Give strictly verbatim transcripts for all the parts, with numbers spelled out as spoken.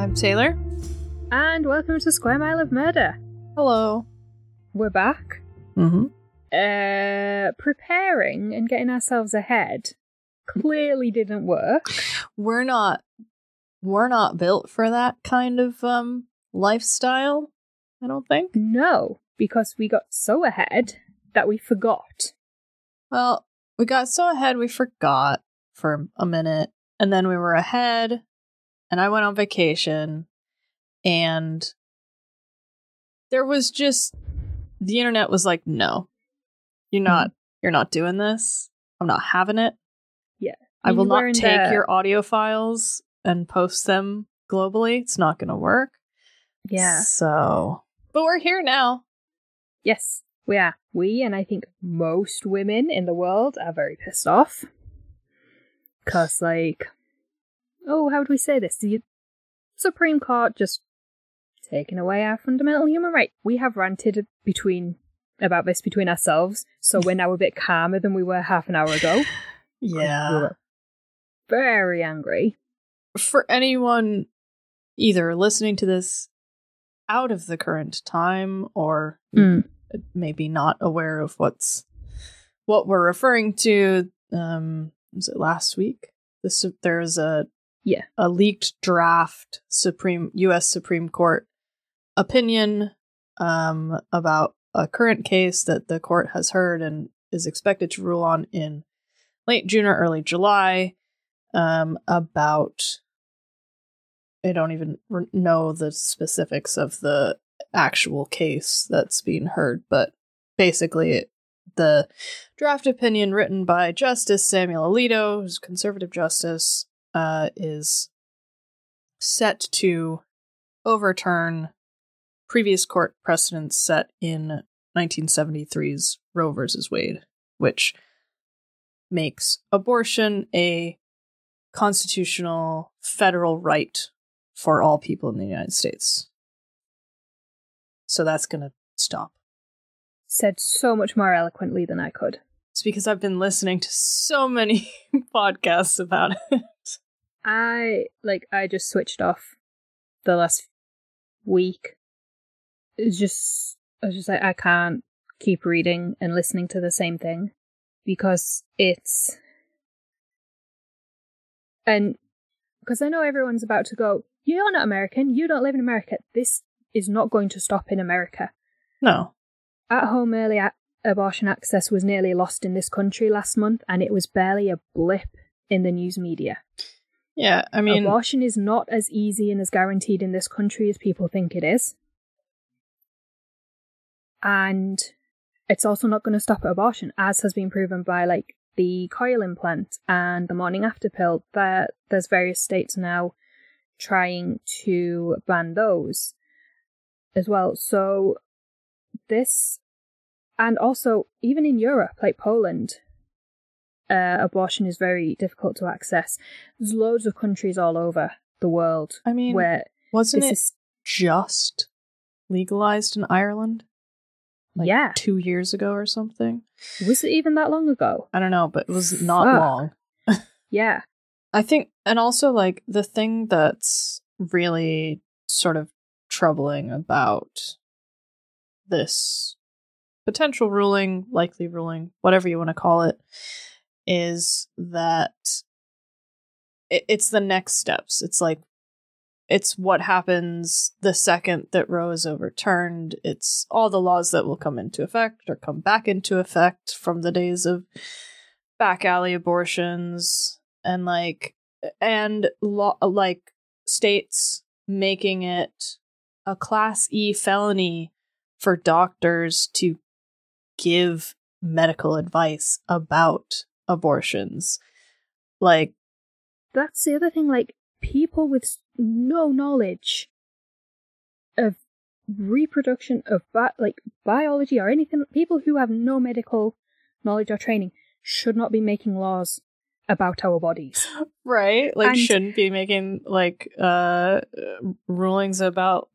I'm Taylor. And welcome to Square Mile of Murder. Hello. We're back. Mm-hmm. Uh, preparing and getting ourselves ahead clearly didn't work. We're not, we're not built for that kind of um lifestyle, I don't think. No, because we got so ahead that we forgot. Well, we got so ahead we forgot for a minute, and then we were ahead, and I went on vacation, and there was just, the internet was like, no. You're not, you're not doing this. I'm not having it. Yeah. I will not take your audio files and post them globally. It's not going to work. Yeah. So, but we're here now. Yes, we are. We, and I think most women in the world, are very pissed off. Because, like, oh, how do we say this? The Supreme Court just taking away our fundamental human right. We have ranted between... about this between ourselves, so we're now a bit calmer than we were half an hour ago. Yeah. We were very angry. For anyone either listening to this out of the current time or mm. maybe not aware of what's what we're referring to, um, was it last week? This, there's a yeah a leaked draft Supreme U S Supreme Court opinion um, about a current case that the court has heard and is expected to rule on in late June or early July um, about, I don't even re- know the specifics of the actual case that's being heard, but basically it, the draft opinion written by Justice Samuel Alito, who's a conservative justice, uh, is set to overturn previous court precedents set in nineteen seventy-three's Roe versus Wade, which makes abortion a constitutional federal right for all people in the United States. So that's going to stop. Said so much more eloquently than I could. It's because I've been listening to so many podcasts about it. I, like, I just switched off the last week. It's just, I was just like, I can't keep reading and listening to the same thing because it's, and because I know everyone's about to go, you're not American, you don't live in America. This is not going to stop in America. No. At Home Early abortion access was nearly lost in this country last month, and it was barely a blip in the news media. Yeah, I mean. Abortion is not as easy and as guaranteed in this country as people think it is. And it's also not going to stop at abortion, as has been proven by, like, the coil implant and the morning after pill. That there's various states now trying to ban those as well. So this, and also even in Europe, like Poland, uh, abortion is very difficult to access. There's loads of countries all over the world. I mean, where wasn't it is- just legalized in Ireland? Like yeah. two years ago or something. Was it even that long ago? I don't know, but it was not Fuck. long. Yeah. I think, and also, like, the thing that's really sort of troubling about this potential ruling, likely ruling, whatever you want to call it, is that it, it's the next steps. It's like, it's what happens the second that Roe is overturned. It's all the laws that will come into effect or come back into effect from the days of back alley abortions and like and lo- like states making it a class E felony for doctors to give medical advice about abortions. Like, that's the other thing. Like, people with no knowledge of reproduction, of bi- like biology or anything, people who have no medical knowledge or training should not be making laws about our bodies. Right? Like, and shouldn't be making, like, uh, rulings about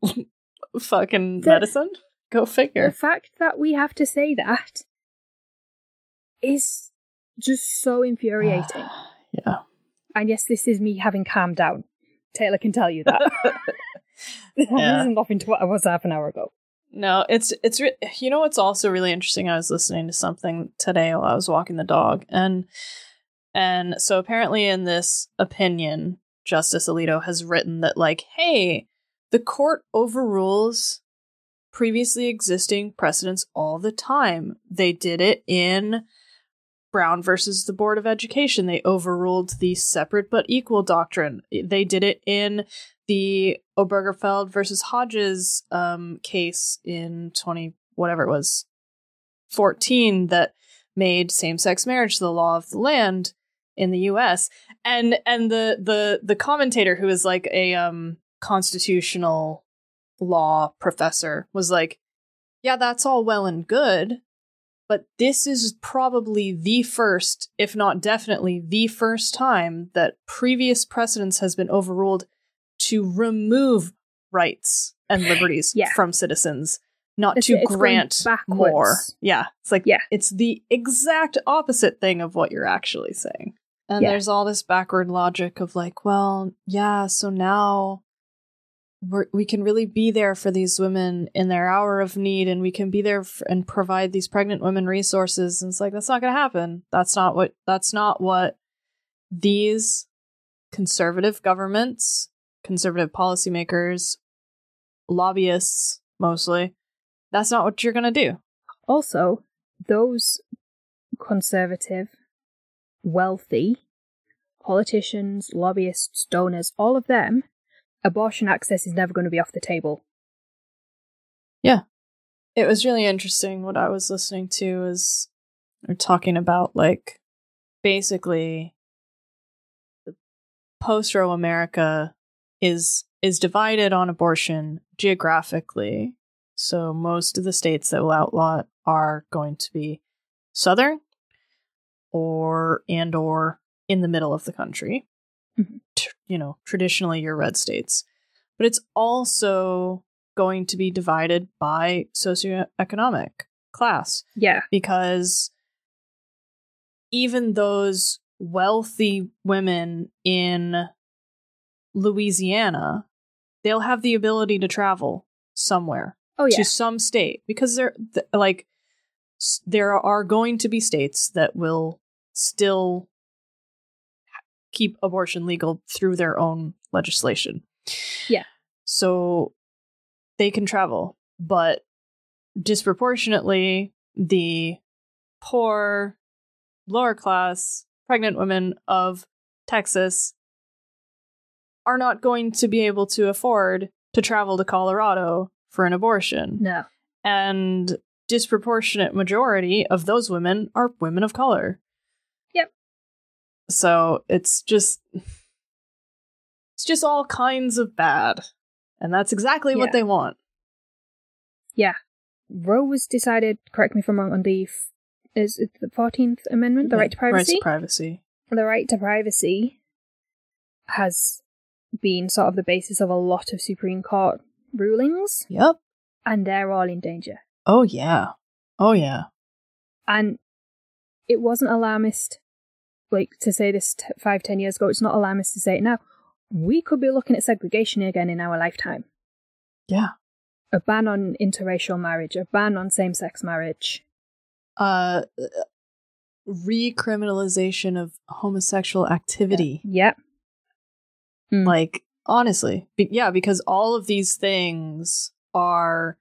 fucking the, medicine? Go figure. The fact that we have to say that is just so infuriating. Yeah. And yes, this is me having calmed down. Taylor can tell you that. That yeah. wasn't up in tw- it was half an hour ago. No, it's it's re- you know what's also really interesting. I was listening to something today while I was walking the dog, and and so apparently in this opinion, Justice Alito has written that, like, hey, the court overrules previously existing precedents all the time. They did it in Brown versus the Board of Education. They overruled the separate but equal doctrine. They did it in the Obergefell versus Hodges um, case in twenty whatever it was, fourteen, that made same-sex marriage the law of the land in the U S. And and the the the commentator, who is like a um, constitutional law professor, was like, yeah, that's all well and good, but this is probably the first, if not definitely the first time that previous precedence has been overruled to remove rights and liberties yeah. from citizens, not it's, to it's grant more. Yeah. It's like, yeah. it's the exact opposite thing of what you're actually saying. And yeah. there's all this backward logic of like, well, yeah, so now We're, we can really be there for these women in their hour of need, and we can be there f- and provide these pregnant women resources. And it's like, that's not going to happen. That's not what, that's not what these conservative governments, conservative policymakers, lobbyists, mostly, that's not what you're going to do. Also, those conservative, wealthy politicians, lobbyists, donors, all of them, abortion access is never going to be off the table. Yeah. It was really interesting. What I was listening to is they're talking about, like, basically the post-Roe America is is divided on abortion geographically. So most of the states that will outlaw it are going to be southern or and or in the middle of the country. Mm-hmm. You know, traditionally your red states, but it's also going to be divided by socioeconomic class. Yeah. Because even those wealthy women in Louisiana, they'll have the ability to travel somewhere oh, yeah. to some state, because they're th- like, s- there are going to be states that will still keep abortion legal through their own legislation. Yeah. So they can travel, but disproportionately the poor, lower class, pregnant women of Texas are not going to be able to afford to travel to Colorado for an abortion. No. And disproportionate majority of those women are women of color. So it's just, it's just all kinds of bad. And that's exactly yeah. what they want. Yeah. Roe was decided, correct me if I'm wrong, on the, f- is it the fourteenth Amendment, the yeah. right to privacy? Right to privacy. The right to privacy has been sort of the basis of a lot of Supreme Court rulings. Yep. And they're all in danger. Oh, yeah. Oh, yeah. And it wasn't alarmist. Like, to say this t- five, ten years ago, it's not alarmist to say it now. We could be looking at segregation again in our lifetime. Yeah. A ban on interracial marriage, a ban on same-sex marriage. Uh, recriminalization of homosexual activity. Yeah. yeah. Mm. Like, honestly. Be- yeah, because all of these things are,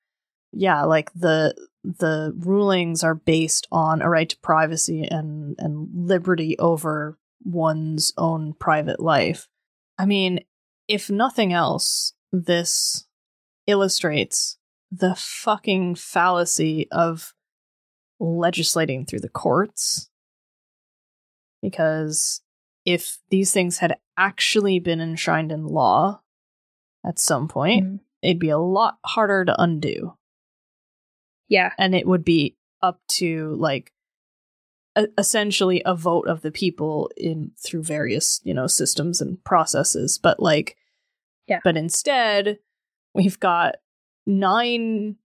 yeah, like the... the rulings are based on a right to privacy and, and liberty over one's own private life. I mean, if nothing else, this illustrates the fucking fallacy of legislating through the courts. Because if these things had actually been enshrined in law at some point, mm-hmm. it'd be a lot harder to undo. Yeah. And it would be up to, like, a- essentially a vote of the people in through various, you know, systems and processes. But, like, yeah. But instead, we've got nine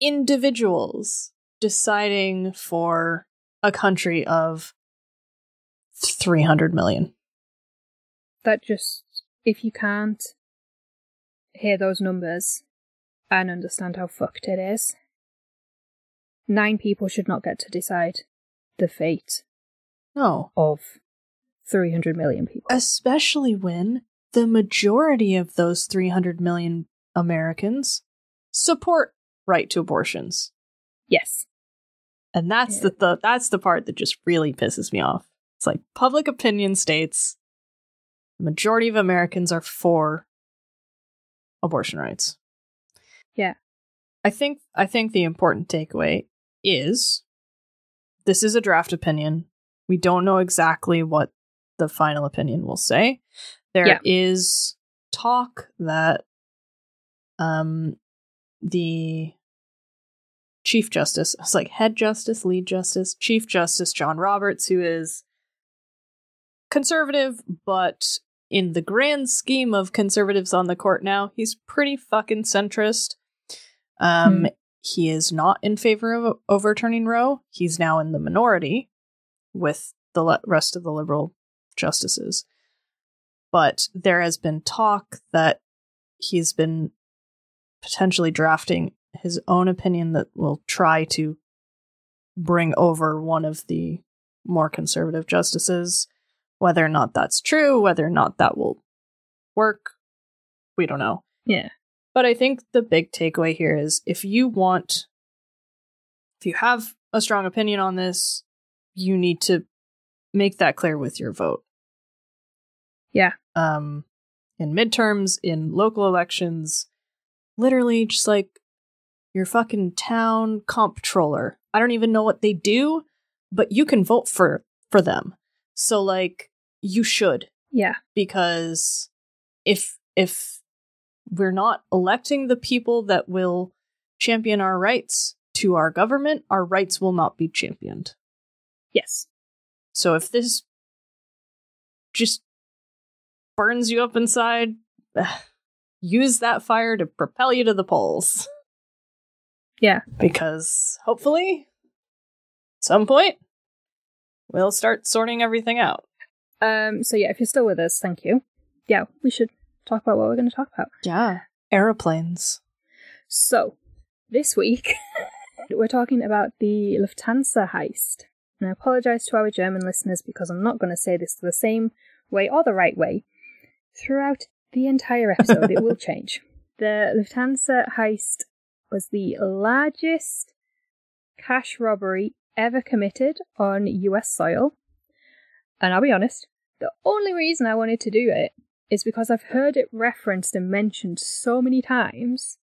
individuals deciding for a country of three hundred million. That just, if you can't hear those numbers and understand how fucked it is. Nine people should not get to decide the fate no. of three hundred million people. Especially when the majority of those three hundred million Americans support right to abortions. Yes. And that's yeah. the th- that's the part that just really pisses me off. It's like, public opinion states the majority of Americans are for abortion rights. Yeah. I think I think the important takeaway is this is a draft opinion. We don't know exactly what the final opinion will say. There yeah. is talk that um the Chief Justice, it's like Head Justice, Lead Justice, Chief Justice John Roberts, who is conservative, but in the grand scheme of conservatives on the court now, he's pretty fucking centrist. Um, mm. He is not in favor of overturning Roe. He's now in the minority with the le- rest of the liberal justices. But there has been talk that he's been potentially drafting his own opinion that will try to bring over one of the more conservative justices. Whether or not that's true, whether or not that will work, we don't know. Yeah. But I think the big takeaway here is if you want, if you have a strong opinion on this, you need to make that clear with your vote. Yeah. Um, in midterms, in local elections, literally just like your fucking town comptroller. I don't even know what they do, but you can vote for, for them. So, like, you should. Yeah. Because if if we're not electing the people that will champion our rights to our government, our rights will not be championed. Yes. So if this just burns you up inside, use that fire to propel you to the polls. Yeah. Because hopefully, at some point, we'll start sorting everything out. Um, so yeah, if you're still with us, thank you. Yeah, we should talk about what we're going to talk about. Yeah, aeroplanes. So, this week, we're talking about the Lufthansa heist. And I apologise to our German listeners because I'm not going to say this the same way or the right way. Throughout the entire episode, it will change. The Lufthansa heist was the largest cash robbery ever committed on U S soil, and I'll be honest, the only reason I wanted to do it is because I've heard it referenced and mentioned so many times,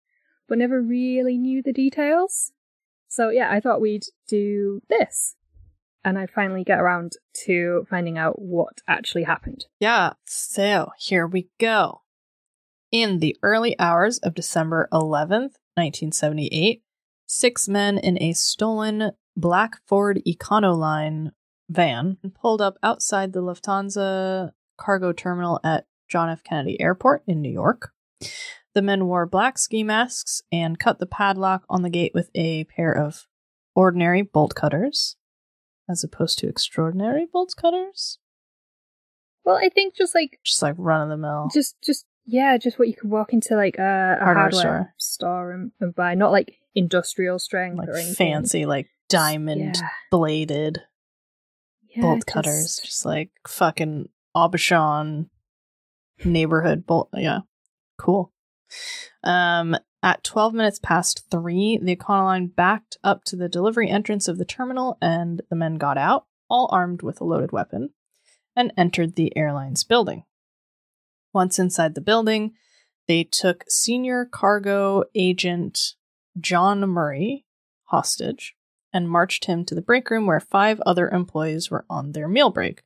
but never really knew the details. So yeah, I thought we'd do this, and I'd finally get around to finding out what actually happened. Yeah, so here we go. In the early hours of December eleventh, nineteen seventy-eight, six men in a stolen black Ford Econoline van pulled up outside the Lufthansa cargo terminal at John F. Kennedy Airport in New York. The men wore black ski masks and cut the padlock on the gate with a pair of ordinary bolt cutters, as opposed to extraordinary bolt cutters. Well, I think just like just like run of the mill, just just yeah, just what you could walk into like a, a hardware, hardware store, store and, and buy, not like industrial strength like or anything fancy like. Diamond yeah. bladed yeah, bolt cutters, just... just like fucking Aubuchon neighborhood bolt. Yeah, cool. Um, at twelve minutes past three, the Econoline backed up to the delivery entrance of the terminal, and the men got out, all armed with a loaded weapon, and entered the airline's building. Once inside the building, they took senior cargo agent John Murray hostage and marched him to the break room where five other employees were on their meal break.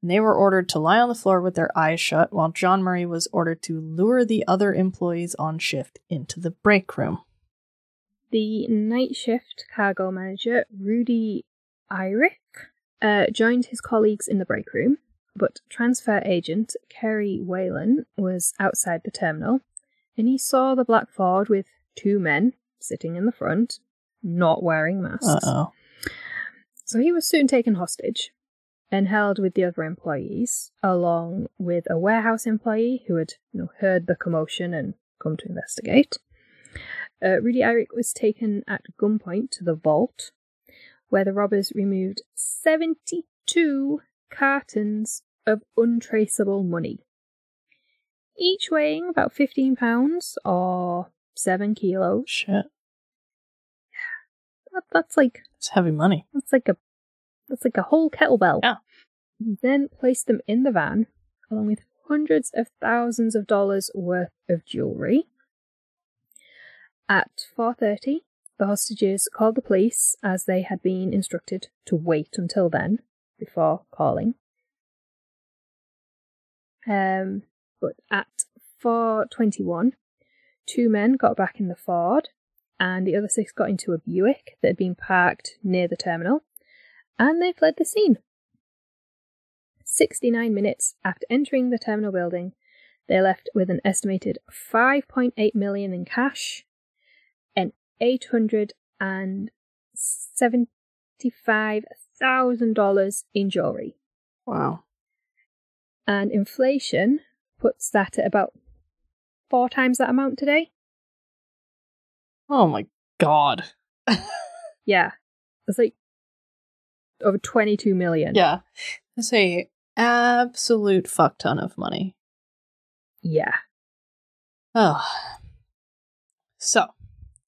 And they were ordered to lie on the floor with their eyes shut, while John Murray was ordered to lure the other employees on shift into the break room. The night shift cargo manager, Rudy Eyrick, uh, joined his colleagues in the break room, but transfer agent Kerry Whalen was outside the terminal, and he saw the black Ford with two men sitting in the front, not wearing masks. Uh-oh. So he was soon taken hostage and held with the other employees, along with a warehouse employee who had you know, heard the commotion and come to investigate. Uh, Rudy Eyrick was taken at gunpoint to the vault, where the robbers removed seventy-two cartons of untraceable money, each weighing about fifteen pounds or seven kilos. Shit. That, that's like... That's heavy money. That's like a that's like a whole kettlebell. Yeah. Then placed them in the van, along with hundreds of thousands of dollars worth of jewellery. At four thirty, the hostages called the police, as they had been instructed to wait until then, before calling. Um, but at four twenty-one, two men got back in the Ford, and the other six got into a Buick that had been parked near the terminal, and they fled the scene. sixty-nine minutes after entering the terminal building, they left with an estimated five point eight million dollars in cash and eight hundred seventy-five thousand dollars in jewellery. Wow. And inflation puts that at about four times that amount today. Oh my god. Yeah. It's like over twenty-two million. Yeah. That's a absolute fuck ton of money. Yeah. Oh. So,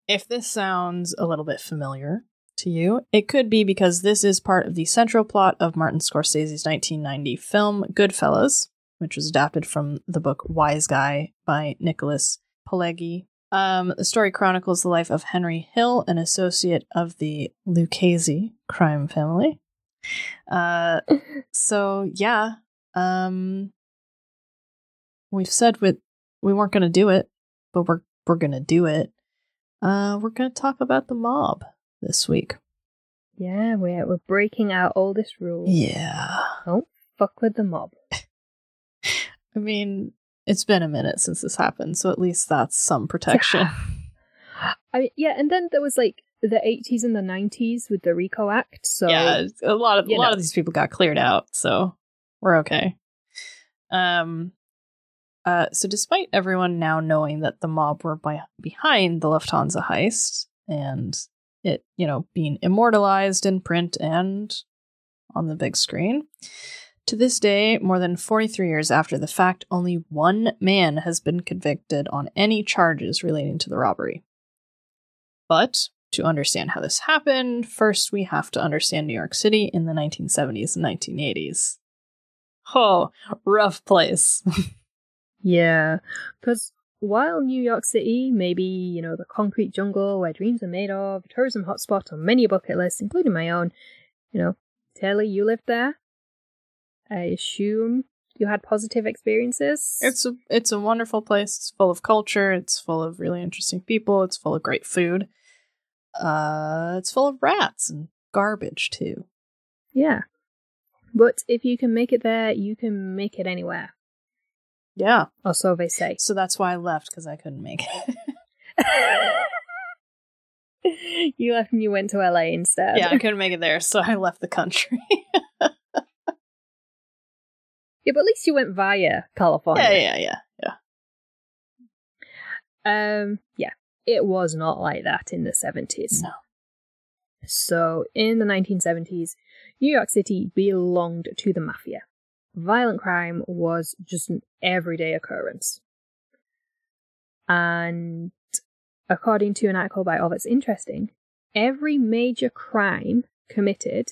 if this sounds a little bit familiar to you, it could be because this is part of the central plot of Martin Scorsese's nineteen ninety film Goodfellas, which was adapted from the book Wise Guy by Nicholas Pileggi. Um, the story chronicles the life of Henry Hill, an associate of the Lucchese crime family. Uh, so yeah, um, we've said we we weren't going to do it, but we're we're going to do it. Uh, we're going to talk about the mob this week. Yeah, we're we're breaking our oldest rule. Yeah, don't fuck with the mob. I mean, it's been a minute since this happened, so at least that's some protection. I mean, yeah, and then there was like the eighties and the nineties with the RICO Act. So yeah, a lot of a lot know. of these people got cleared out, so we're okay. Um, uh, so despite everyone now knowing that the mob were by- behind the Lufthansa heist and it, you know, being immortalized in print and on the big screen. To this day, more than forty-three years after the fact, only one man has been convicted on any charges relating to the robbery. But to understand how this happened, first we have to understand New York City in the nineteen seventies and nineteen eighties. Oh, rough place. Yeah, because while New York City may be, you know, the concrete jungle where dreams are made of, a tourism hotspot on many a bucket list, including my own, you know, Taylor, you lived there. I assume you had positive experiences. It's a, it's a wonderful place. It's full of culture. It's full of really interesting people. It's full of great food. Uh, it's full of rats and garbage, too. Yeah. But if you can make it there, you can make it anywhere. Yeah. Or so they say. So that's why I left, because I couldn't make it. You left and you went to L A instead. Yeah, I couldn't make it there, so I left the country. Yeah, but at least you went via California. Yeah, yeah, yeah, yeah. Um, yeah, it was not like that in the seventies. No. So, in the nineteen seventies, New York City belonged to the mafia. Violent crime was just an everyday occurrence. And according to an article by All That's Interesting, every major crime committed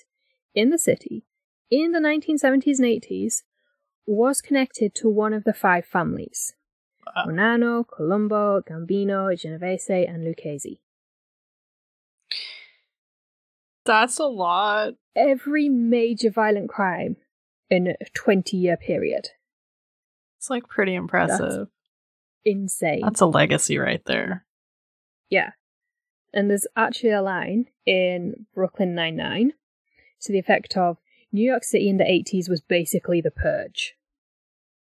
in the city in the nineteen seventies and eighties was connected to one of the five families. Wow. Bonanno, Colombo, Gambino, Genovese, and Lucchese. That's a lot. Every major violent crime in a twenty-year period. It's like pretty impressive. That's insane. That's a legacy right there. Yeah. And there's actually a line in Brooklyn Nine-Nine to the effect of, New York City in the eighties was basically the purge.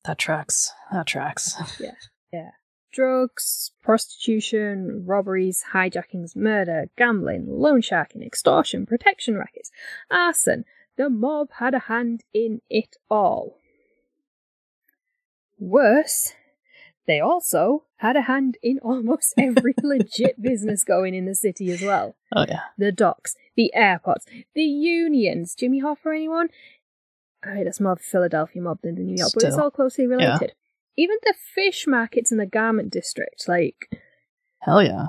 That tracks. That tracks. Yeah. Yeah. Drugs, prostitution, robberies, hijackings, murder, gambling, loan sharking, extortion, protection rackets, arson. The mob had a hand in it all. Worse, They also had a hand in almost every legit business going in the city as well. Oh, yeah. The docks, the airports, the unions. Jimmy Hoffa, anyone? All right, that's more of a Philadelphia mob than the New York, Still. but it's all closely related. Yeah. Even the fish markets in the garment district, like... Hell yeah.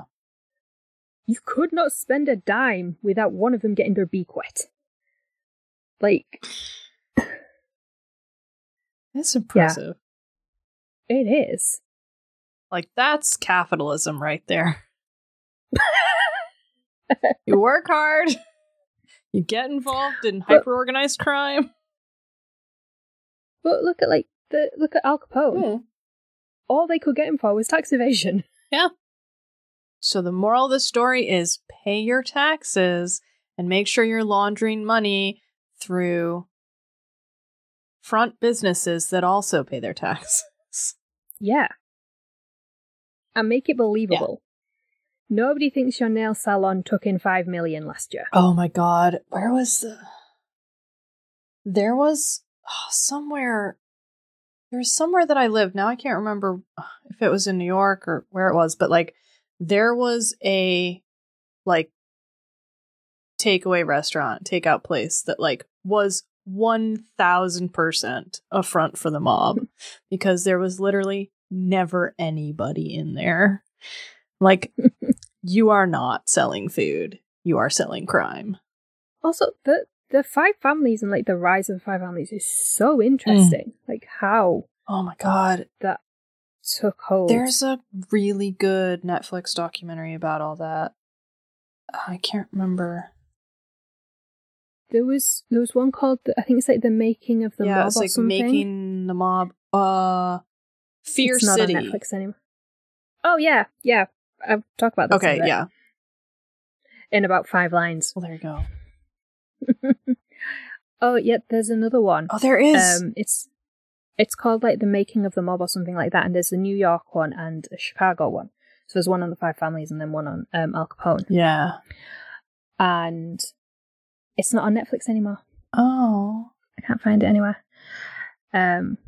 You could not spend a dime without one of them getting their beak wet. Like... That's impressive. Yeah. It is. Like, that's capitalism right there. You work hard, you get involved in hyper-organized crime. But look at, like, the look at Al Capone. Yeah. All they could get him for was tax evasion. Yeah. So the moral of the story is pay your taxes and make sure you're laundering money through front businesses that also pay their taxes. Yeah. And make it believable. Yeah. Nobody thinks your nail salon took in five million last year. Oh my god. Where was the... There was... Oh, somewhere... There was somewhere that I lived. Now I can't remember if it was in New York or where it was, but like, there was a, like, takeaway restaurant, takeout place that, like, was one thousand percent a front for the mob because there was literally never anybody in there. Like, you are not selling food. You are selling crime. Also, the the five families and, like, the rise of the five families is so interesting. Mm. Like, how... Oh, my God. That... took hold. There's a really good Netflix documentary about all that. I can't remember. There was there was one called, I think it's like the Making of the yeah, Mob. Yeah, it's like something. Making the Mob. Uh, Fear it's City. Not on Netflix anymore. Oh yeah, yeah. I've talked about that. Okay, yeah. In about five lines. Well, there you go. Oh yeah, there's another one. Oh, there is. Um, it's. It's called, like, The Making of the Mob or something like that, and there's the New York one and a Chicago one. So there's one on the Five Families and then one on um, Al Capone. Yeah. And it's not on Netflix anymore. Oh. I can't find it anywhere. Um,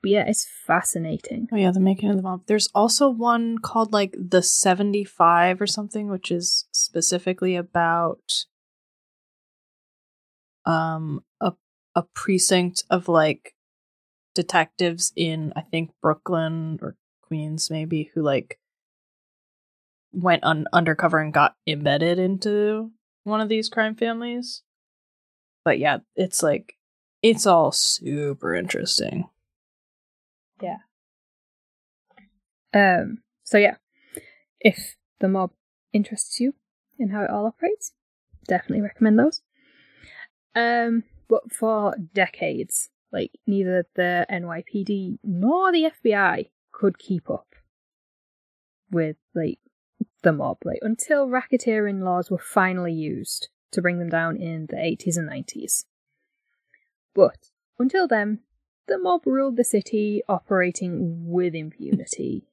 but yeah, it's fascinating. Oh yeah, The Making of the Mob. There's also one called, like, The seventy-five or something, which is specifically about um a a precinct of, like, detectives in, I think, Brooklyn or Queens, maybe, who, like, went on undercover and got embedded into one of these crime families. But yeah, it's like, it's all super interesting. Yeah. Um. So yeah, if the mob interests you in how it all operates, definitely recommend those. Um. But for decades, like, neither the N Y P D nor the F B I could keep up with, like, the mob, like, until racketeering laws were finally used to bring them down in the eighties and nineties. But until then, the mob ruled the city, operating with impunity,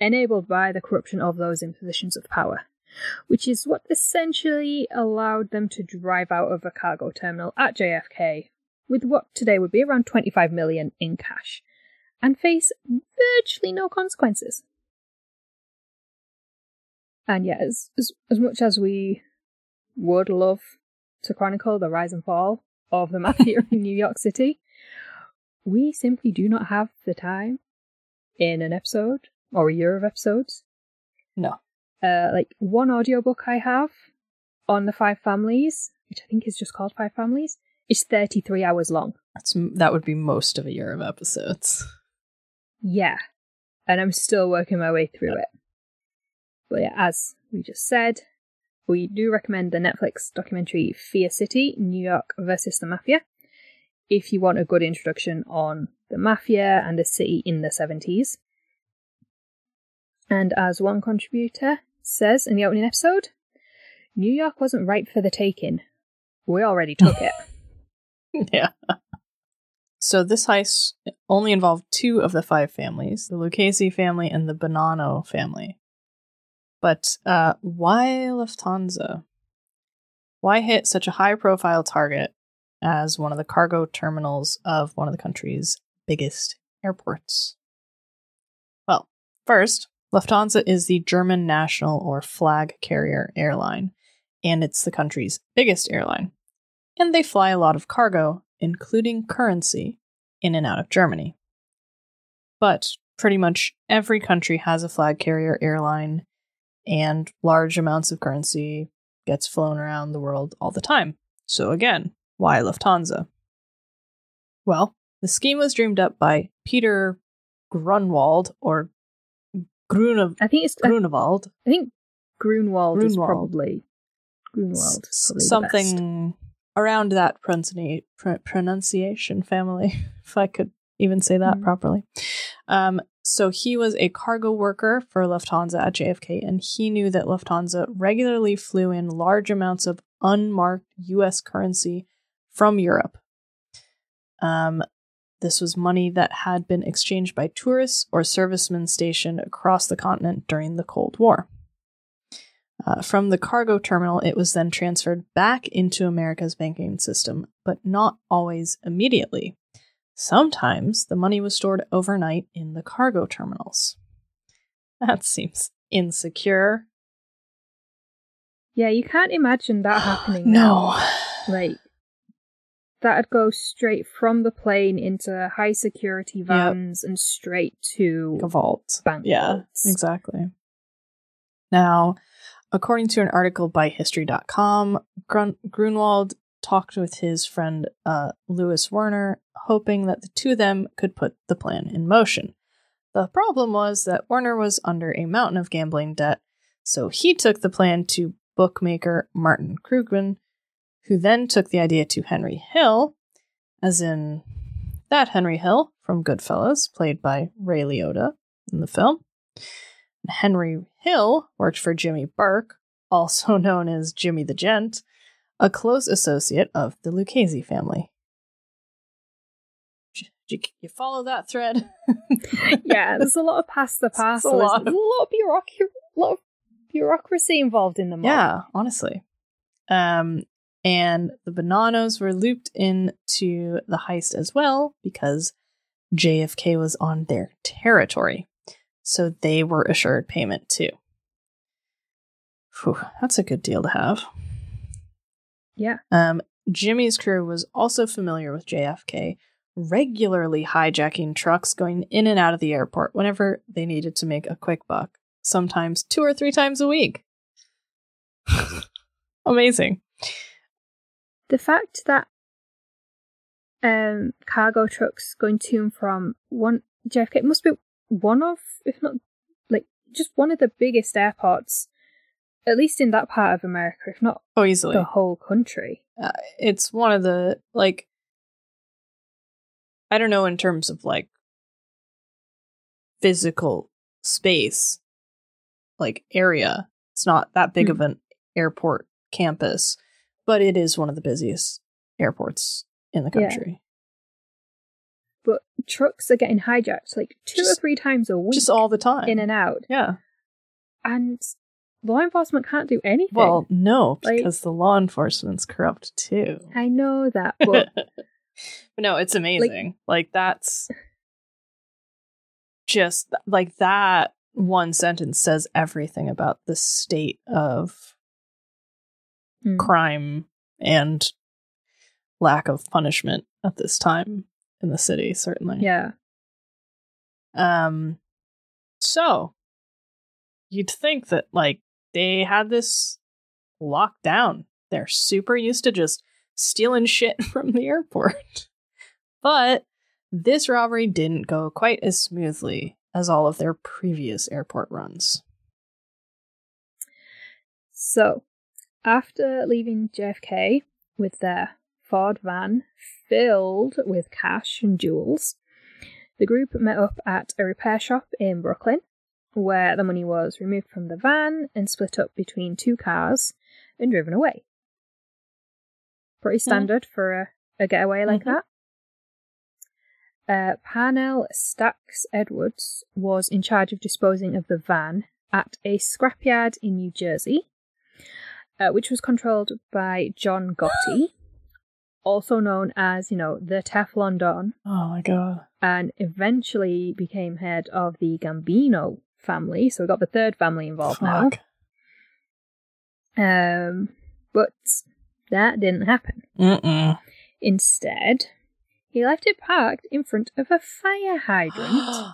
enabled by the corruption of those in positions of power, which is what essentially allowed them to drive out of a cargo terminal at J F K with what today would be around twenty-five million dollars in cash, and face virtually no consequences. And yeah, as, as, as much as we would love to chronicle the rise and fall of the mafia in New York City, we simply do not have the time in an episode, or a year of episodes. No. Uh, like, one audiobook I have on the Five Families, which I think is just called Five Families, it's thirty-three hours long. That's, that would be most of a year of episodes. Yeah. And I'm still working my way through yeah. it. But yeah, as we just said, we do recommend the Netflix documentary Fear City, New York versus the Mafia, if you want a good introduction on the Mafia and the city in the seventies. And as one contributor says in the opening episode, New York wasn't ripe for the taking. We already took it. Yeah. So this heist only involved two of the five families, the Lucchese family and the Bonanno family. But uh, why Lufthansa? Why hit such a high-profile target as one of the cargo terminals of one of the country's biggest airports? Well, First, Lufthansa is the German national or flag carrier airline, and it's the country's biggest airline. And they fly a lot of cargo, including currency, in and out of Germany. But pretty much every country has a flag carrier airline, and large amounts of currency gets flown around the world all the time. So again, why Lufthansa? Well, the scheme was dreamed up by Peter Grunewald, or Grune- I think it's Grunewald. I think Grunewald, Grunewald. is probably Grunewald. S- probably something around that pronunci- pr- pronunciation family, if I could even say that mm. properly. Um, so he was a cargo worker for Lufthansa at J F K, and he knew that Lufthansa regularly flew in large amounts of unmarked U S currency from Europe. Um, this was money that had been exchanged by tourists or servicemen stationed across the continent during the Cold War. Uh, from the cargo terminal, it was then transferred back into America's banking system, but not always immediately. Sometimes the money was stored overnight in the cargo terminals. That seems insecure. Yeah, you can't imagine that happening no. now. Like, that'd go straight from the plane into high security vans yep. and straight to a vault. Bank yeah, vaults. Exactly. Now, according to an article by history dot com, Grun- Grunewald talked with his friend uh, Louis Werner, hoping that the two of them could put the plan in motion. The problem was that Werner was under a mountain of gambling debt, so he took the plan to bookmaker Martin Krugman, who then took the idea to Henry Hill, as in that Henry Hill from Goodfellas, played by Ray Liotta in the film. Henry Hill worked for Jimmy Burke, also known as Jimmy the Gent, a close associate of the Lucchese family. You, you follow that thread? Yeah, there's a lot of past the past. There's a lot, there's a lot of bureaucracy, a lot of bureaucracy involved in the mob. Yeah, honestly. Um, and the Bonannos were looped into the heist as well because J F K was on their territory, so they were assured payment too. Whew, that's a good deal to have. Yeah. Um, Jimmy's crew was also familiar with J F K, regularly hijacking trucks going in and out of the airport whenever they needed to make a quick buck, sometimes two or three times a week. Amazing. The fact that um, cargo trucks going to and from one J F K, it must be one of, if not like just one of the biggest airports, at least in that part of America, if not oh, easily. the whole country. Uh, it's one of the like. I don't know in terms of, like, physical space, like, area. It's not that big mm. of an airport campus, but it is one of the busiest airports in the country. Yeah. But trucks are getting hijacked, like, two just, or three times a week. Just all the time. In and out. Yeah. And law enforcement can't do anything. Well, no, like, because the law enforcement's corrupt, too. I know that, but... But no, it's amazing. Like, like, that's just, like, that one sentence says everything about the state of mm. crime and lack of punishment at this time in the city, certainly. Yeah. Um, so, you'd think that, like, they had this locked down. They're super used to just stealing shit from the airport. But this robbery didn't go quite as smoothly as all of their previous airport runs. So, after leaving J F K with their Ford van filled with cash and jewels, the group met up at a repair shop in Brooklyn, where the money was removed from the van and split up between two cars and driven away. Pretty standard mm-hmm. for a, a getaway like mm-hmm. that. Uh, Parnell Stacks Edwards was in charge of disposing of the van at a scrapyard in New Jersey, uh, which was controlled by John Gotti, also known as, you know, the Teflon Don. Oh my god. And eventually became head of the Gambino family, so we've got the third family involved Fuck. now. Um, but that didn't happen. Mm-mm. Instead, he left it parked in front of a fire hydrant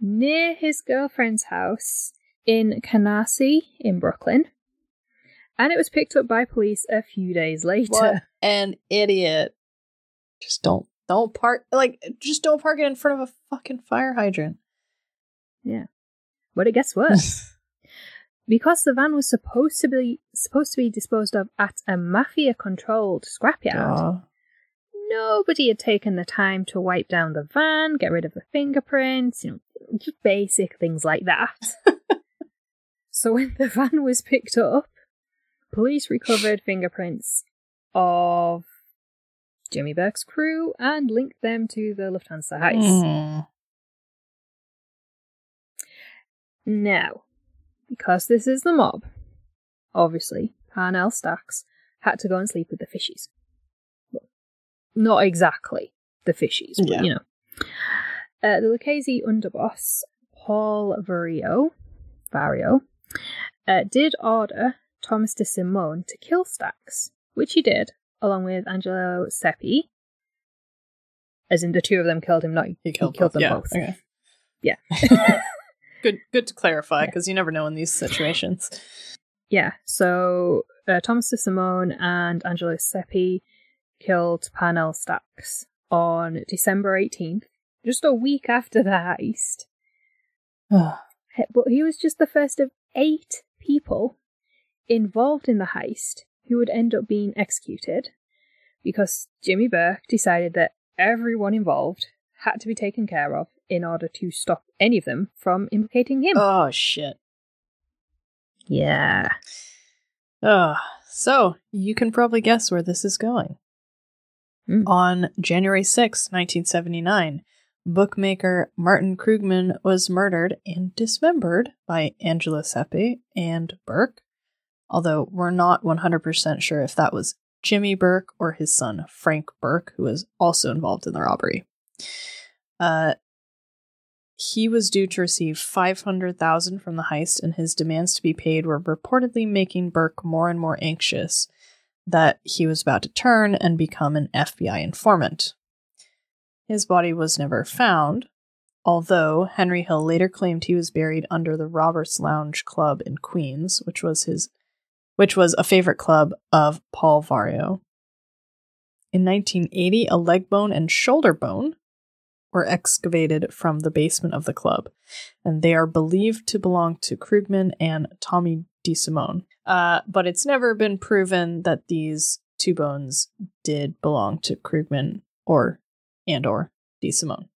near his girlfriend's house in Canarsie in Brooklyn. And it was picked up by police a few days later. What an idiot. Just don't, don't park, like, just don't park it in front of a fucking fire hydrant. Yeah. But it gets worse. Because the van was supposed to be, supposed to be disposed of at a mafia-controlled scrapyard, Aww. nobody had taken the time to wipe down the van, get rid of the fingerprints, you know, just basic things like that. So when the van was picked up, police recovered fingerprints of Jimmy Burke's crew and linked them to the Lufthansa heist. Mm. Now, because this is the mob, obviously, Parnell Stacks had to go and sleep with the fishies. Well, not exactly the fishies, but, yeah. you know. Uh, the Lucchese underboss, Paul Vario, Vario uh, did order Thomas de Simone to kill Stacks, which he did, along with Angelo Sepe. As in, the two of them killed him, not he killed, he killed both. them yeah, both. Okay. Yeah. good good to clarify, because yeah. you never know in these situations. Yeah, so uh, Thomas de Simone and Angelo Sepe killed Parnell Stacks on December eighteenth, just a week after the heist. But he was just the first of eight people involved in the heist who would end up being executed, because Jimmy Burke decided that everyone involved had to be taken care of in order to stop any of them from implicating him. Oh, shit. Yeah. Oh, so, you can probably guess where this is going. Mm. On January sixth, nineteen seventy-nine, bookmaker Martin Krugman was murdered and dismembered by Angelo Sepe and Burke. Although we're not one hundred percent sure if that was Jimmy Burke or his son, Frank Burke, who was also involved in the robbery. Uh, he was due to receive five hundred thousand dollars from the heist, and his demands to be paid were reportedly making Burke more and more anxious that he was about to turn and become an F B I informant. His body was never found, although Henry Hill later claimed he was buried under the Robbers Lounge Club in Queens, which was his, which was a favorite club of Paul Vario. In nineteen eighty, a leg bone and shoulder bone were excavated from the basement of the club, and they are believed to belong to Krugman and Tommy DeSimone. Uh, but it's never been proven that these two bones did belong to Krugman or and or DeSimone.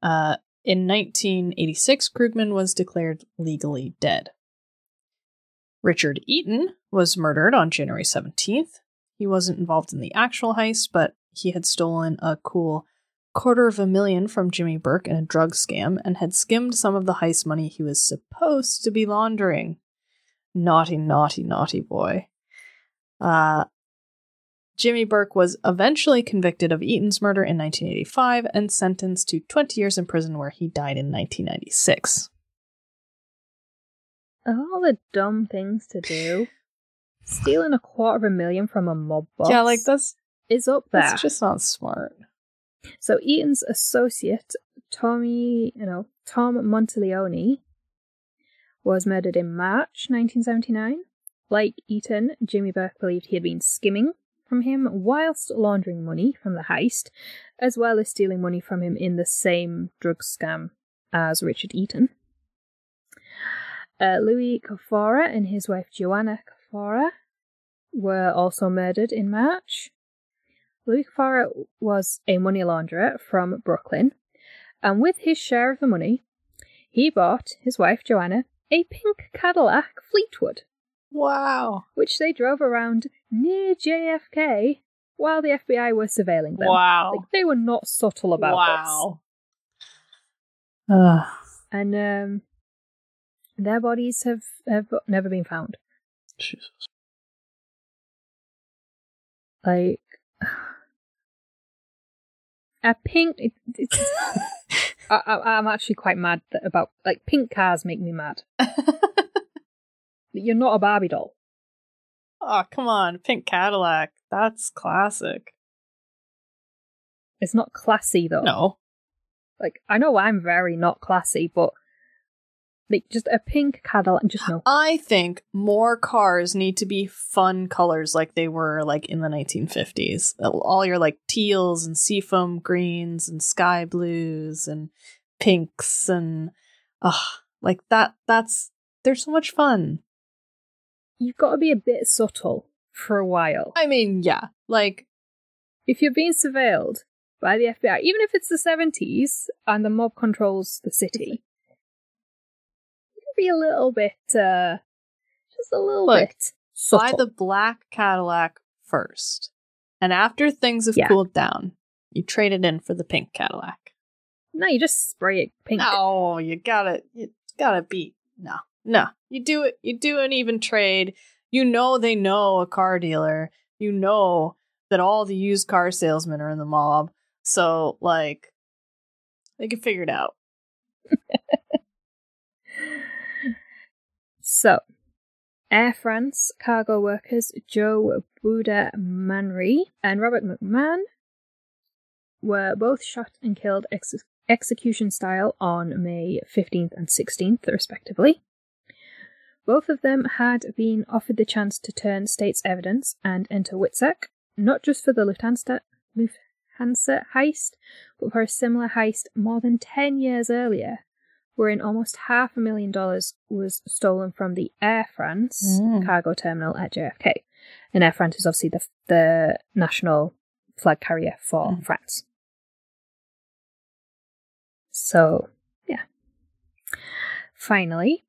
Uh, in nineteen eighty-six, Krugman was declared legally dead. Richard Eaton was murdered on January seventeenth. He wasn't involved in the actual heist, but he had stolen a cool quarter of a million from Jimmy Burke in a drug scam and had skimmed some of the heist money he was supposed to be laundering. Naughty, naughty, naughty boy. Uh... Jimmy Burke was eventually convicted of Eaton's murder in nineteen eighty-five and sentenced to twenty years in prison, where he died in nineteen ninety-six. Of all the dumb things to do, stealing a quarter of a million from a mob boss yeah, like that's, is up there. That's just not smart. So Eaton's associate, Tommy, you know, Tom Monteleone, was murdered in March nineteen seventy-nine. Like Eaton, Jimmy Burke believed he had been skimming from him whilst laundering money from the heist, as well as stealing money from him in the same drug scam as Richard Eaton. Uh, Louis Cofora and his wife Joanna Cofora were also murdered in March. Louis Cofora was a money launderer from Brooklyn, and with his share of the money, he bought his wife Joanna a pink Cadillac Fleetwood. Wow. Which they drove around near J F K while the F B I were surveilling them. Wow. Like, they were not subtle about wow. this. Wow. And um, their bodies have, have never been found. Jesus. Like, A pink... It, it's, I, I, I'm actually quite mad that about... Like, pink cars make me mad. You're not a Barbie doll. Oh, come on. Pink Cadillac. That's classic. It's not classy, though. No. Like, I know I'm very not classy, but... Like, just a pink Cadillac, just no. I think more cars need to be fun colors like they were, like, in the nineteen fifties. All your, like, teals and seafoam greens and sky blues and pinks and... Ugh, like, that, that's... They're so much fun. You've got to be a bit subtle for a while. I mean, yeah. Like, if you're being surveilled by the F B I, even if it's the seventies and the mob controls the city... Be a little bit, uh, just a little Look, bit subtle. Buy the black Cadillac first, and after things have yeah. cooled down, you trade it in for the pink Cadillac. No, you just spray it pink. No, you gotta, you gotta be no, no. You do it. You do an even trade. You know they know a car dealer. You know that all the used car salesmen are in the mob, so like they can figure it out. So, Air France cargo workers Joe Bouda-Manry and Robert McMahon were both shot and killed ex- execution style on May fifteenth and sixteenth, respectively. Both of them had been offered the chance to turn state's evidence and enter WITSEC, not just for the Lufthansa, Lufthansa heist, but for a similar heist more than ten years earlier, wherein almost half a million dollars was stolen from the Air France mm. cargo terminal at J F K. And Air France is obviously the the national flag carrier for mm. France. So, yeah. Finally,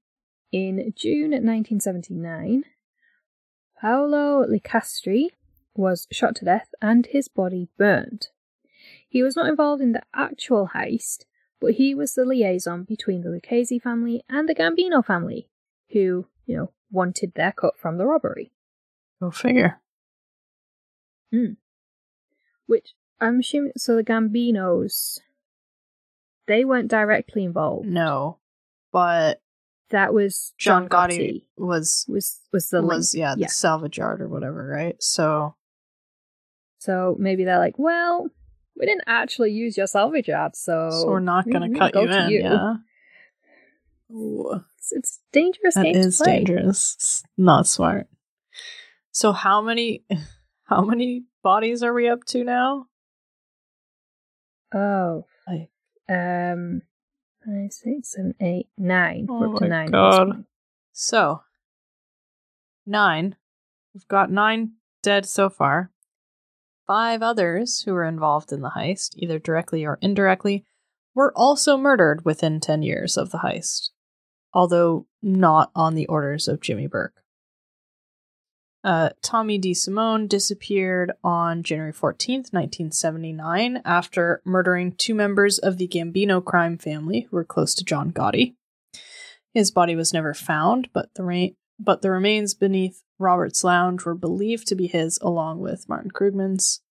in June nineteen seventy-nine, Paolo Licastri was shot to death and his body burned. He was not involved in the actual heist, but he was the liaison between the Lucchese family and the Gambino family, who, you know, wanted their cut from the robbery. Go figure. Mm. Which, I'm assuming, so the Gambinos, they weren't directly involved. No, but... That was John, John Gotti, Gotti was... Was was the was, yeah, yeah, the salvage yard or whatever, right? So... So maybe they're like, well... We didn't actually use your salvage yard, so... So we're not going to cut go you in, you. yeah? Ooh. It's, it's dangerous. That is play. dangerous. It's not smart. So how many... How many bodies are we up to now? Oh. I, um... I see. Seven, eight, nine. Oh we're up to nine. Oh my god. So. Nine. We've got nine dead so far. Five others who were involved in the heist, either directly or indirectly, were also murdered within ten years of the heist, although not on the orders of Jimmy Burke. Uh, Tommy de Simone disappeared on January fourteenth, nineteen seventy-nine, after murdering two members of the Gambino crime family who were close to John Gotti. His body was never found, but the ra- but the remains beneath Robert's lounge were believed to be his, along with Martin Krugman's.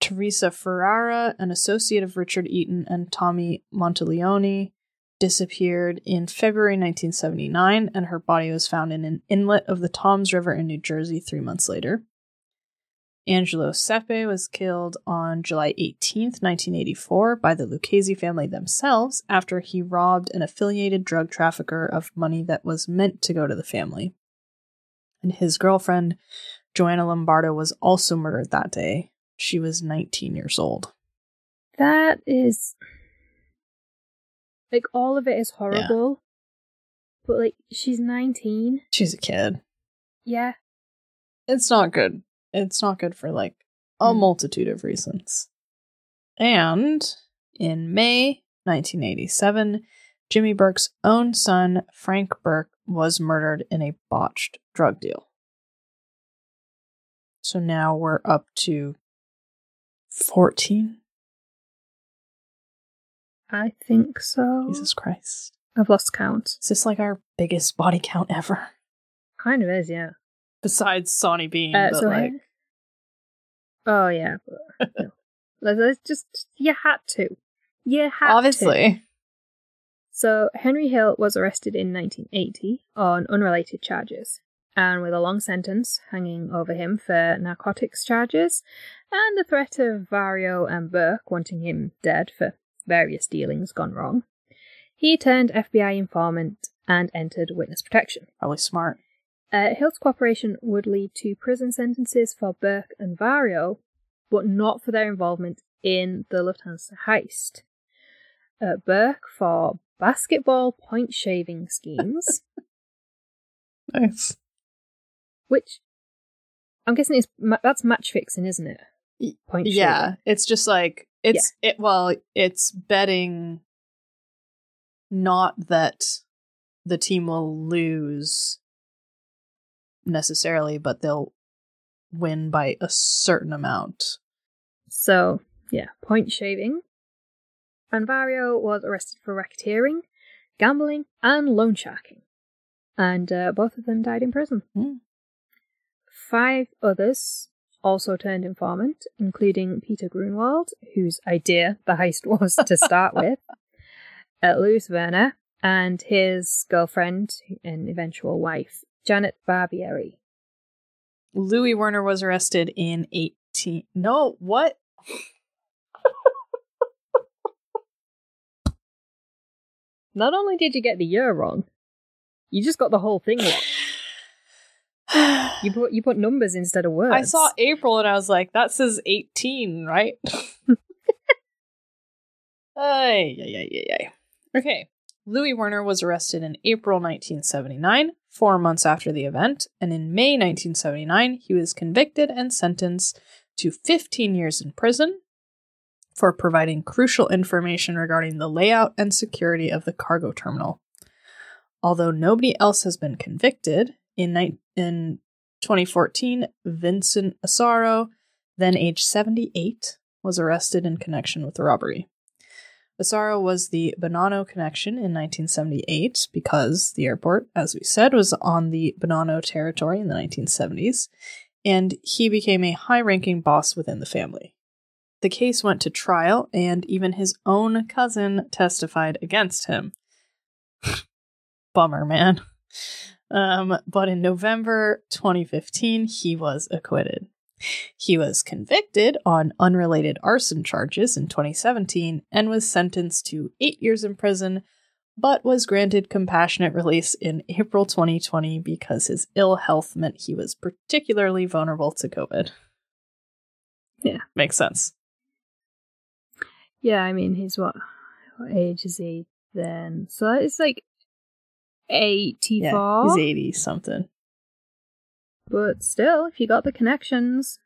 Teresa Ferrara, an associate of Richard Eaton and Tommy Monteleone, disappeared in February nineteen seventy-nine, and her body was found in an inlet of the Toms River in New Jersey three months later. Angelo Sepe was killed on July eighteenth, nineteen eighty-four, by the Lucchese family themselves after he robbed an affiliated drug trafficker of money that was meant to go to the family. And his girlfriend, Joanna Lombardo, was also murdered that day. She was nineteen years old. That is... Like, all of it is horrible. Yeah. But, like, she's nineteen. She's a kid. Yeah. It's not good. It's not good for, like, a mm. multitude of reasons. And in May nineteen eighty-seven, Jimmy Burke's own son, Frank Burke, was murdered in a botched drug deal. So now we're up to fourteen? I think so. Jesus Christ. I've lost count. Is this like our biggest body count ever? Kind of is, yeah. Besides Sonny Bean, uh, but so like... I... Oh, yeah. But no. It's just, you had to. You had Obviously. to. Obviously. So, Henry Hill was arrested in nineteen eighty on unrelated charges, and with a long sentence hanging over him for narcotics charges, and the threat of Vario and Burke wanting him dead for various dealings gone wrong, he turned F B I informant and entered witness protection. Probably smart. Uh, Hill's cooperation would lead to prison sentences for Burke and Vario, but not for their involvement in the Lufthansa heist. Uh, Burke for basketball point shaving schemes. Nice. Which, I'm guessing it's ma- that's match fixing, isn't it? Point yeah, shaving. It's just like, it's, yeah. it. well, it's betting not that the team will lose necessarily, but they'll win by a certain amount. So, yeah, point shaving. And Vario was arrested for racketeering, gambling, and loan sharking. And uh, both of them died in prison. Mm. Five others also turned informant, including Peter Grunewald, whose idea the heist was to start with, uh, Louis Werner, and his girlfriend and eventual wife, Janet Barbieri. Louis Werner was arrested in eighteen... eighteen- no, what? Not only did you get the year wrong, you just got the whole thing wrong. You put you put numbers instead of words. I saw April and I was like, that says eighteen, right? Ay, ay, ay, ay, ay. Okay. Louis Werner was arrested in April nineteen seventy-nine, four months after the event, and in May nineteen seventy-nine, he was convicted and sentenced to fifteen years in prison for providing crucial information regarding the layout and security of the cargo terminal. Although nobody else has been convicted, in, ni- in twenty fourteen, Vincent Asaro, then age seventy-eight, was arrested in connection with the robbery. Asaro was the Bonanno connection in nineteen seventy-eight because the airport, as we said, was on the Bonanno territory in the nineteen seventies, and he became a high-ranking boss within the family. The case went to trial, and even his own cousin testified against him. Bummer, man. Um, but in November twenty fifteen, he was acquitted. He was convicted on unrelated arson charges in twenty seventeen and was sentenced to eight years in prison, but was granted compassionate release in April twenty twenty because his ill health meant he was particularly vulnerable to COVID. Yeah. Makes sense. Yeah, I mean, he's what, what age is he then? So it's like eighty-four. Yeah, he's eighty-something. But still, if you got the connections,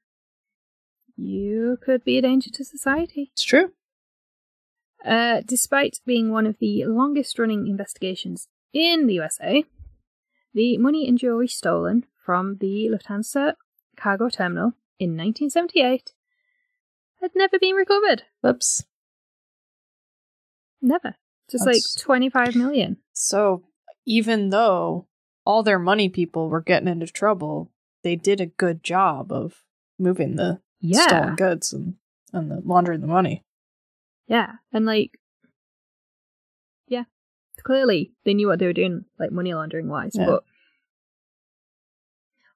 you could be a danger to society. It's true. Uh, despite being one of the longest-running investigations in the U S A, the money and jewelry stolen from the Lufthansa cargo terminal in nineteen seventy-eight had never been recovered. Whoops. Never. Just That's... like twenty-five million. So, even though all their money people were getting into trouble, they did a good job of moving the yeah. stolen goods and, and the, laundering the money. Yeah. And like, yeah, clearly they knew what they were doing, like money laundering wise, yeah. but,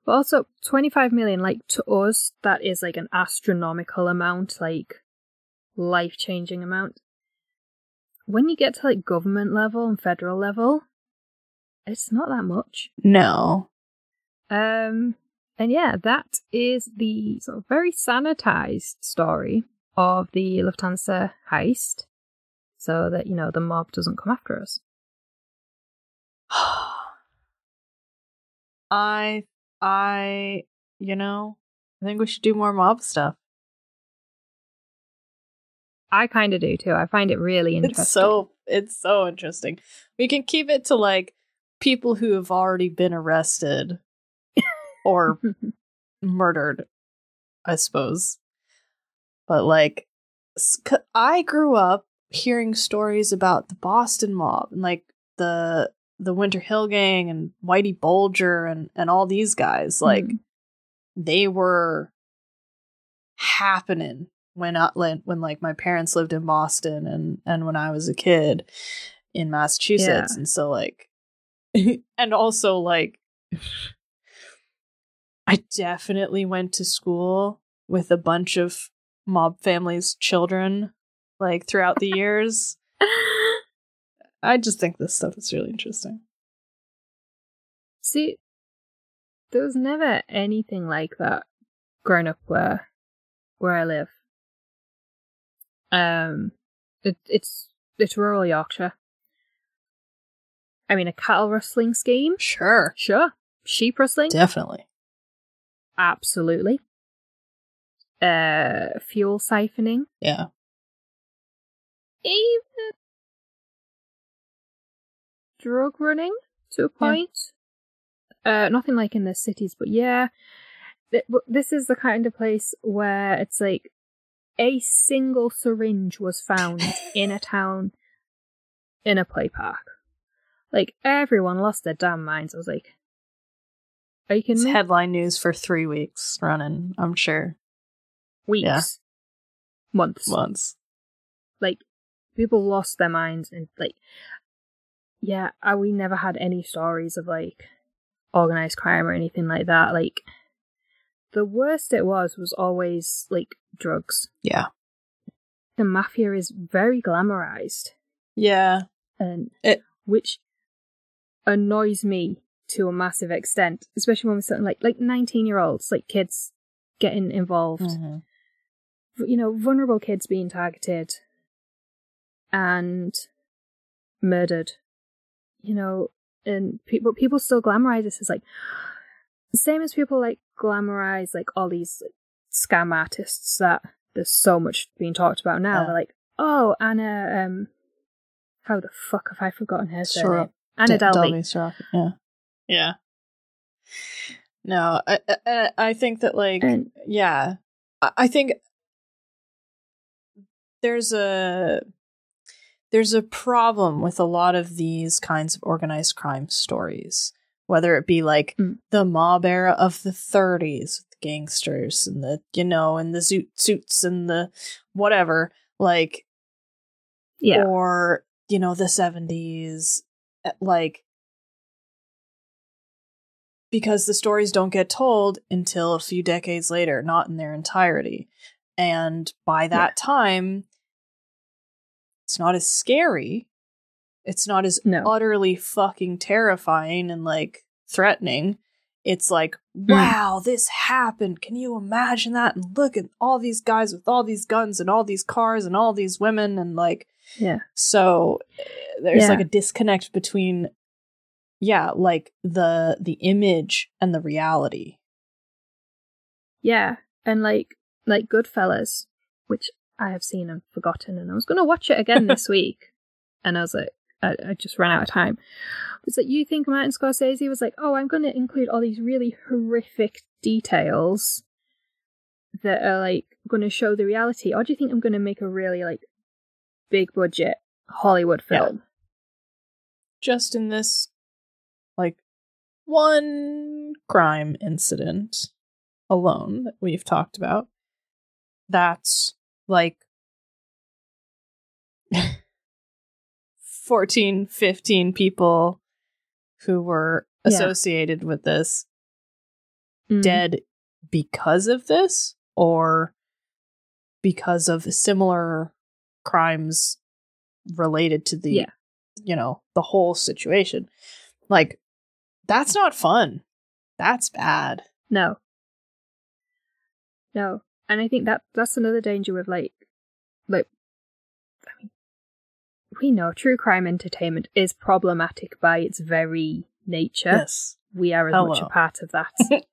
but also twenty-five million, like to us, that is like an astronomical amount, like life changing amount. When you get to like government level and federal level, it's not that much. No. Um, and yeah, that is the sort of very sanitized story of the Lufthansa heist, so that, you know, the mob doesn't come after us. I, I, you know, I think we should do more mob stuff. I kind of do too. I find it really interesting. It's so, it's so interesting. We can keep it to like people who have already been arrested or murdered, I suppose. But, like, I grew up hearing stories about the Boston mob and, like, the the Winter Hill Gang and Whitey Bulger and, and all these guys. Like, mm-hmm. they were happening when I, when like my parents lived in Boston and and when I was a kid in Massachusetts, yeah. and so like, and also like, I definitely went to school with a bunch of mob families' children, like throughout the years. I just think this stuff is really interesting. See, there was never anything like that growing up where where I live. Um, it, it's it's rural Yorkshire. I mean, a cattle rustling scheme? Sure. Sure. Sheep rustling? Definitely. Absolutely. Uh, fuel siphoning? Yeah. Even drug running, to a point. Yeah. Uh, nothing like in the cities, but yeah. This is the kind of place where it's like, a single syringe was found in a town, in a play park. Like, everyone lost their damn minds. I was like, are you kidding me? It's headline news for three weeks running, I'm sure. Weeks. Yeah. Months. Months. Like, people lost their minds. And, like, yeah, we never had any stories of, like, organised crime or anything like that. Like, the worst it was was always, like, drugs. Yeah. The mafia is very glamorized. Yeah. And it... which... annoys me to a massive extent, especially when we're something like like nineteen year olds, like kids getting involved, mm-hmm. you know, vulnerable kids being targeted and murdered, you know, and people people still glamorize this as like the same as people like glamorize like all these like, scam artists that there's so much being talked about now. Yeah. They're like, oh, Anna, um, how the fuck have I forgotten her surname? Sure. Anna D- Delvey. Delvey, yeah. Yeah. No, I, I, I think that, like, and, yeah. I, I think there's a there's a problem with a lot of these kinds of organized crime stories, whether it be, like, mm. the mob era of the thirties, the gangsters and the, you know, and the zoot suits and the whatever, like, yeah. or, you know, the seventies. Like, because the stories don't get told until a few decades later, not in their entirety. And by that yeah. time, it's not as scary. It's not as no. utterly fucking terrifying and, like, threatening. It's like, wow, mm. this happened. Can you imagine that? And look at all these guys with all these guns and all these cars and all these women and, like, yeah. So there's yeah. like a disconnect between, yeah, like the the image and the reality. Yeah, and like like Goodfellas, which I have seen and forgotten, and I was going to watch it again this week, and I was like, I, I just ran out of time. It's like, you think Martin Scorsese was like, oh, I'm going to include all these really horrific details that are like going to show the reality, or do you think I'm going to make a really like big budget Hollywood film. Yeah. Just in this, like, one crime incident alone that we've talked about, that's, like, fourteen, fifteen people who were associated yeah. with this mm. dead because of this, or because of similar crimes related to the, yeah. you know, the whole situation. Like, that's not fun. That's bad. No. No. And I think that that's another danger with, like, like, I mean, we know true crime entertainment is problematic by its very nature. Yes. We are as Hello. much a part of that.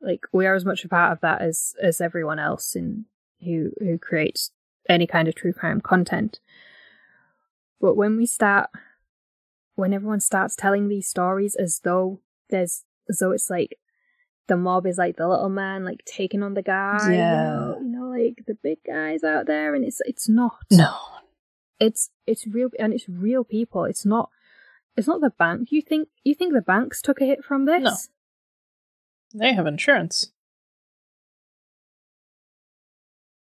Like, we are as much a part of that as, as everyone else in who, who creates any kind of true crime content. But when we start, when everyone starts telling these stories as though there's, as though it's like the mob is like the little man, like taking on the guy, yeah. you know, you know, like the big guys out there, and it's it's not. No, it's it's real, and it's real people. It's not, it's not the bank. You think you think the banks took a hit from this? No, they have insurance.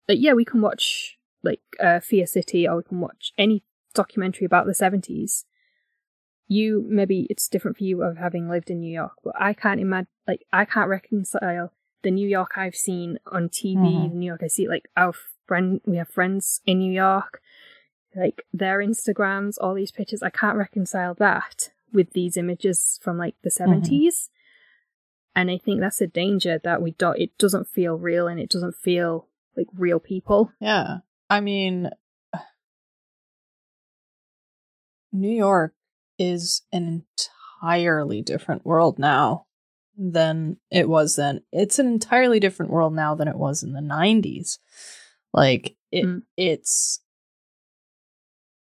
uh, yeah, we can watch like uh, Fear City, or we can watch any documentary about the seventies. You, maybe it's different for you of having lived in New York, but I can't imagine, like, I can't reconcile the New York I've seen on T V, mm-hmm. the New York I see, like, our friend, we have friends in New York, like, their Instagrams, all these pictures, I can't reconcile that with these images from, like, the seventies. Mm-hmm. And I think that's a danger that we don't, it doesn't feel real and it doesn't feel like real people. Yeah. I mean, New York is an entirely different world now than it was then. It's an entirely different world now than it was in the nineties. Like, it, mm. it's,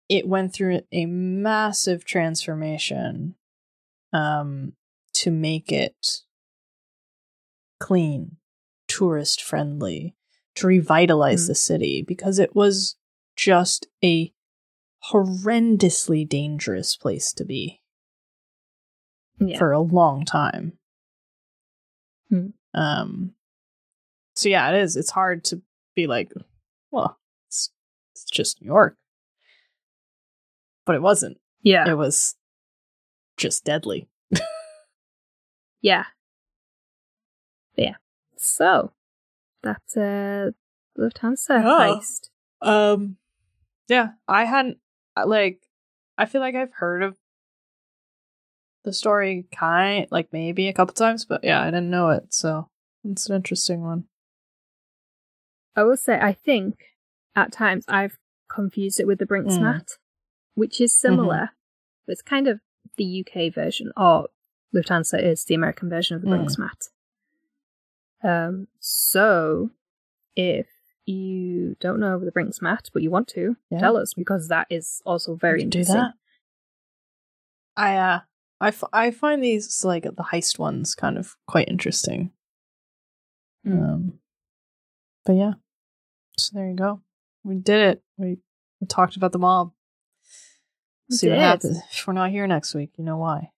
it went through a massive transformation um, to make it clean, tourist friendly, to revitalize mm. the city, because it was just a horrendously dangerous place to be yeah. for a long time. Mm. Um, so yeah, it is. It's hard to be like, well, it's, it's just New York. But it wasn't. Yeah. It was just deadly. yeah. Yeah. So, that's a uh, Lufthansa oh. heist. Um, yeah, I hadn't, like, I feel like I've heard of the story kind, like, maybe a couple times, but yeah, I didn't know it, so it's an interesting one. I will say, I think, at times, I've confused it with the Brinksmat, mm. which is similar, mm-hmm. but it's kind of the U K version, or Lufthansa is the American version of the mm. Brinksmat. Um, so, if you don't know the Brinksmat, but you want to, yeah. tell us, because that is also very interesting. Do that. I, uh, I, f- I find these, like, the heist ones kind of quite interesting. Mm. Um, but yeah, so there you go. We did it. We, we talked about the mob. We'll see what happens. If we're not here next week, you know why.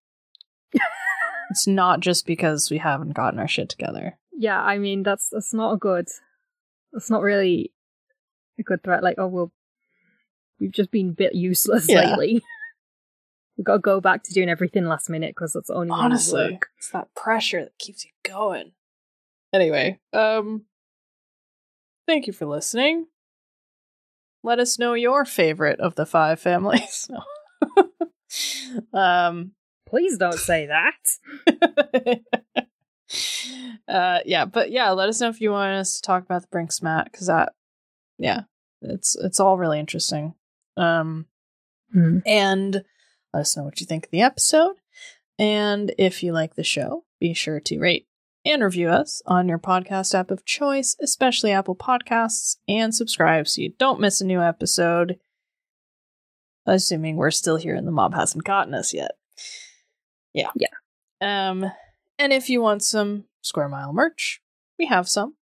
It's not just because we haven't gotten our shit together. Yeah, I mean, that's that's not a good, that's not really a good threat. Like, oh, well, we've just been a bit useless yeah. lately. We've got to go back to doing everything last minute because that's the only one that's work. Honestly, it's that pressure that keeps you going. Anyway, um, thank you for listening. Let us know your favorite of the five families. um, Please don't say that. uh yeah but yeah let us know if you want us to talk about the Brinksmat, because that yeah it's it's all really interesting. um mm. And let us know what you think of the episode, and if you like the show, be sure to rate and review us on your podcast app of choice, especially Apple Podcasts, and subscribe so you don't miss a new episode, assuming we're still here and the mob hasn't gotten us yet. yeah yeah um And if you want some Square Mile merch, we have some.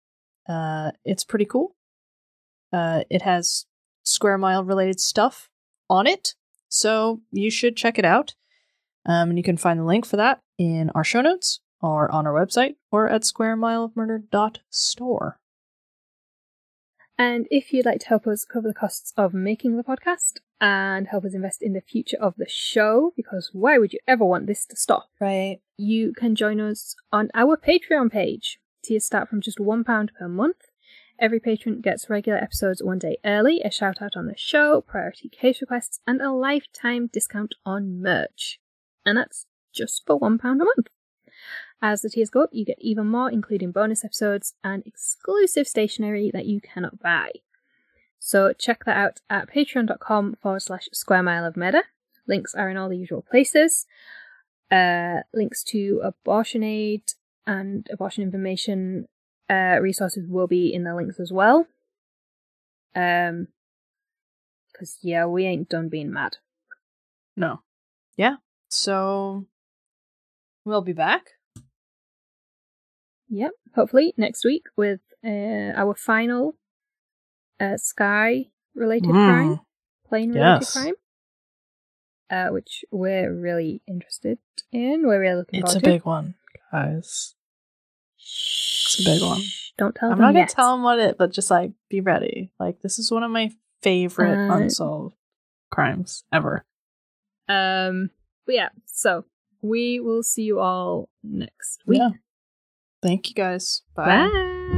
Uh, it's pretty cool. Uh, it has Square Mile related stuff on it, so you should check it out. Um, and you can find the link for that in our show notes, or on our website, or at square mile of murder dot store. And if you'd like to help us cover the costs of making the podcast and help us invest in the future of the show, because why would you ever want this to stop? Right. You can join us on our Patreon page. Tiers start from just one pound per month. Every patron gets regular episodes one day early, a shout out on the show, priority case requests, and a lifetime discount on merch. And that's just for one pound a month. As the tiers go up, you get even more, including bonus episodes and exclusive stationery that you cannot buy. So check that out at patreon.com forward slash square mile of murder. Links are in all the usual places. Uh, links to abortion aid and abortion information uh, resources will be in the links as well. Um, because, yeah, we ain't done being mad. No. Yeah. So we'll be back. Yep, hopefully next week with uh, our final uh, sky-related mm. crime, plane-related yes. crime, uh, which we're really interested in. We're really looking forward to. It's a big one, guys. It's a big one. Don't tell I'm them I'm not going to tell them what it, but just, like, be ready. Like, this is one of my favorite uh, unsolved crimes ever. Um, but yeah, so we will see you all next week. Yeah. Thank you guys. Bye. Bye.